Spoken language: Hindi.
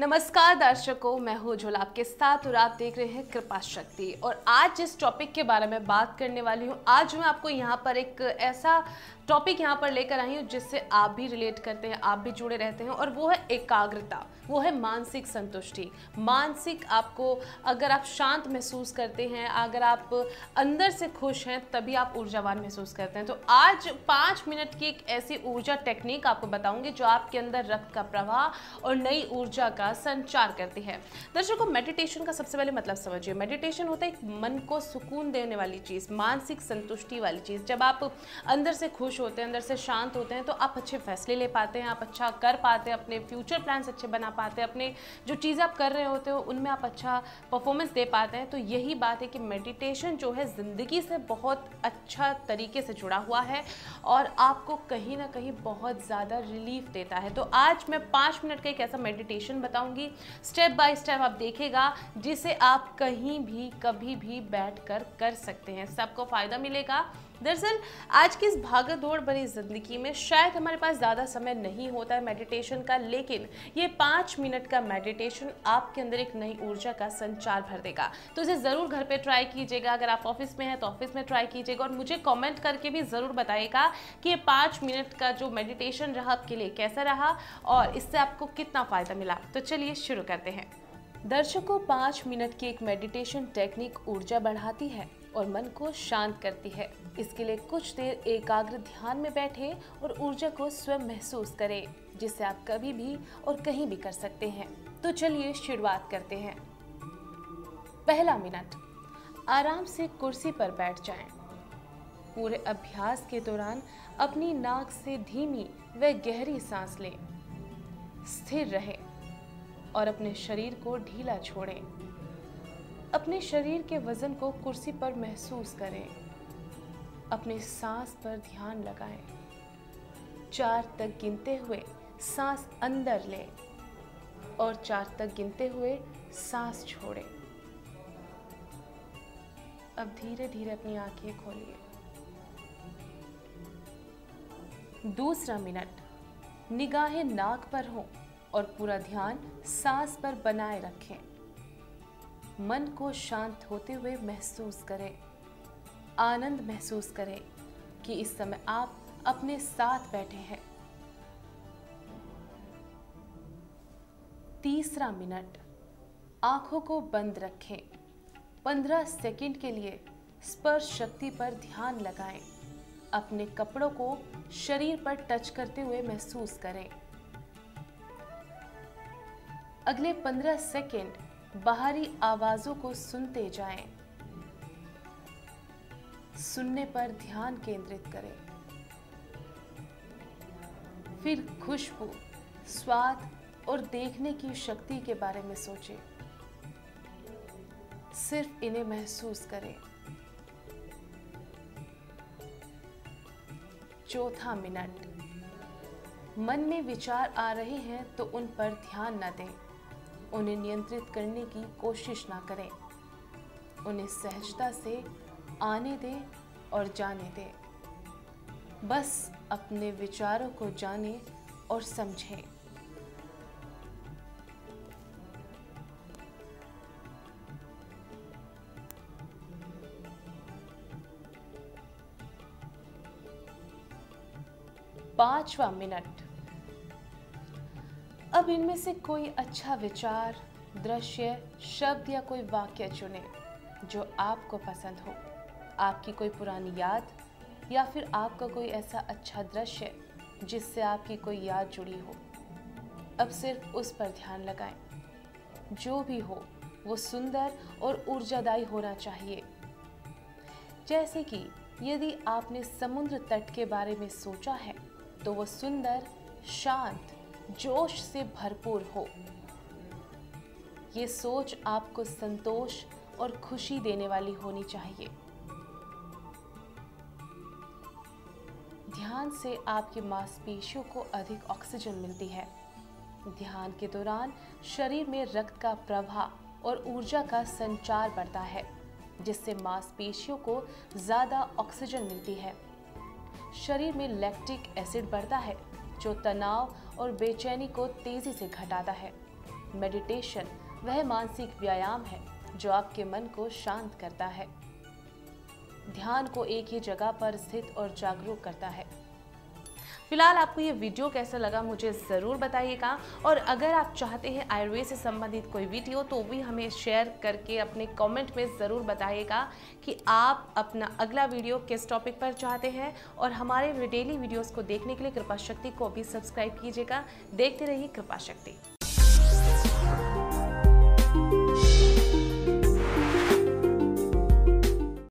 नमस्कार दर्शकों, मैं हूँ झोल आपके साथ और आप देख रहे हैं कृपा शक्ति। और आज जिस टॉपिक के बारे में बात करने वाली हूँ, आज मैं आपको यहाँ पर एक ऐसा टॉपिक यहाँ पर लेकर आई हूँ जिससे आप भी रिलेट करते हैं, आप भी जुड़े रहते हैं, और वो है एकाग्रता, वो है मानसिक संतुष्टि। मानसिक, आपको अगर आप शांत महसूस करते हैं, अगर आप अंदर से खुश हैं, तभी आप ऊर्जावान महसूस करते हैं। तो आज 5 मिनट की एक ऐसी ऊर्जा टेक्निक आपको बताऊँगी जो आपके अंदर रक्त का प्रवाह और नई ऊर्जा का संचार करती है। दर्शकों, मेडिटेशन का सबसे पहले मतलब समझिए। मेडिटेशन होता है एक मन को सुकून देने वाली चीज़, मानसिक संतुष्टि वाली चीज़। जब आप अंदर से खुश होते हैं, अंदर से शांत होते हैं, तो आप अच्छे फैसले ले पाते हैं, आप अच्छा कर पाते हैं, अपने फ्यूचर प्लान्स अच्छे बना पाते हैं, अपने जो चीज़ें आप कर रहे होते हो उनमें आप अच्छा परफॉर्मेंस दे पाते हैं। तो यही बात है कि मेडिटेशन जो है ज़िंदगी से बहुत अच्छा तरीके से जुड़ा हुआ है और आपको कहीं ना कहीं बहुत ज़्यादा रिलीफ देता है। तो आज मैं 5 मिनट का एक ऐसा मेडिटेशन बताऊंगी, स्टेप बाय स्टेप आप देखेगा, जिसे आप कहीं भी कभी भी बैठकर कर सकते हैं, सबको फ़ायदा मिलेगा। दरअसल आज की इस भागदौड़ भरी ज़िंदगी में शायद हमारे पास ज़्यादा समय नहीं होता है मेडिटेशन का, लेकिन ये 5 मिनट का मेडिटेशन आपके अंदर एक नई ऊर्जा का संचार भर देगा। तो इसे ज़रूर घर पे ट्राई कीजिएगा। अगर आप ऑफिस में हैं तो ऑफिस में ट्राई कीजिएगा और मुझे कमेंट करके भी ज़रूर बताइएगा कि ये 5 मिनट का जो मेडिटेशन रहा आपके लिए कैसा रहा और इससे आपको कितना फ़ायदा मिला। तो चलिए शुरू करते हैं। दर्शकों, 5 मिनट की एक मेडिटेशन टेक्निक ऊर्जा बढ़ाती है और मन को शांत करती है। इसके लिए कुछ देर एकाग्र ध्यान में बैठें और ऊर्जा को स्वयं महसूस करें, जिसे आप कभी भी और कहीं भी कर सकते हैं। तो चलिए शुरुआत करते हैं। पहला मिनट, आराम से कुर्सी पर बैठ जाएं। पूरे अभ्यास के दौरान अपनी नाक से धीमी व गहरी सांस लें, स्थिर रहें और अपने शरीर को ढीला छोड़ें। अपने शरीर के वजन को कुर्सी पर महसूस करें। अपने सांस पर ध्यान लगाएं। 4 तक गिनते हुए सांस अंदर लें और 4 तक गिनते हुए सांस छोड़ें। अब धीरे धीरे अपनी आंखें खोलिए। दूसरा मिनट, निगाहें नाक पर हों और पूरा ध्यान सांस पर बनाए रखें। मन को शांत होते हुए महसूस करें, आनंद महसूस करें कि इस समय आप अपने साथ बैठे हैं। तीसरा मिनट, आंखों को बंद रखें। 15 सेकंड के लिए स्पर्श शक्ति पर ध्यान लगाएं। अपने कपड़ों को शरीर पर टच करते हुए महसूस करें। अगले 15 सेकंड बाहरी आवाज़ों को सुनते जाएं। सुनने पर ध्यान केंद्रित करें। फिर खुशबू, स्वाद और देखने की शक्ति के बारे में सोचें। सिर्फ इन्हें महसूस करें। चौथा मिनट, मन में विचार आ रहे हैं तो उन पर ध्यान न दें, उन्हें नियंत्रित करने की कोशिश ना करें, उन्हें सहजता से आने दें और जाने दें। बस अपने विचारों को जानें और समझें। पांचवा मिनट, अब इनमें से कोई अच्छा विचार, दृश्य, शब्द या कोई वाक्य चुनें जो आपको पसंद हो। आपकी कोई पुरानी याद या फिर आपका कोई ऐसा अच्छा दृश्य जिससे आपकी कोई याद जुड़ी हो। अब सिर्फ उस पर ध्यान लगाएं। जो भी हो वो सुंदर और ऊर्जादायी होना चाहिए। जैसे कि यदि आपने समुद्र तट के बारे में सोचा है तो वो सुंदर, शांत, जोश से भरपूर हो। ये सोच आपको संतोष और खुशी देने वाली होनी चाहिए। ध्यान से आपकी मांसपेशियों को अधिक ऑक्सीजन मिलती है। ध्यान के दौरान शरीर में रक्त का प्रवाह और ऊर्जा का संचार बढ़ता है, जिससे मांसपेशियों को ज़्यादा ऑक्सीजन मिलती है। शरीर में लैक्टिक एसिड बढ़ता है, जो तनाव और बेचैनी को तेजी से घटाता है। मेडिटेशन वह मानसिक व्यायाम है जो आपके मन को शांत करता है, ध्यान को एक ही जगह पर स्थित और जागरूक करता है। फिलहाल आपको ये वीडियो कैसा लगा मुझे ज़रूर बताइएगा, और अगर आप चाहते हैं आयुर्वेद से संबंधित कोई वीडियो तो भी हमें शेयर करके अपने कमेंट में ज़रूर बताइएगा कि आप अपना अगला वीडियो किस टॉपिक पर चाहते हैं। और हमारे डेली वीडियोस को देखने के लिए कृपा शक्ति को भी सब्सक्राइब कीजिएगा। देखते रहिए कृपा शक्ति।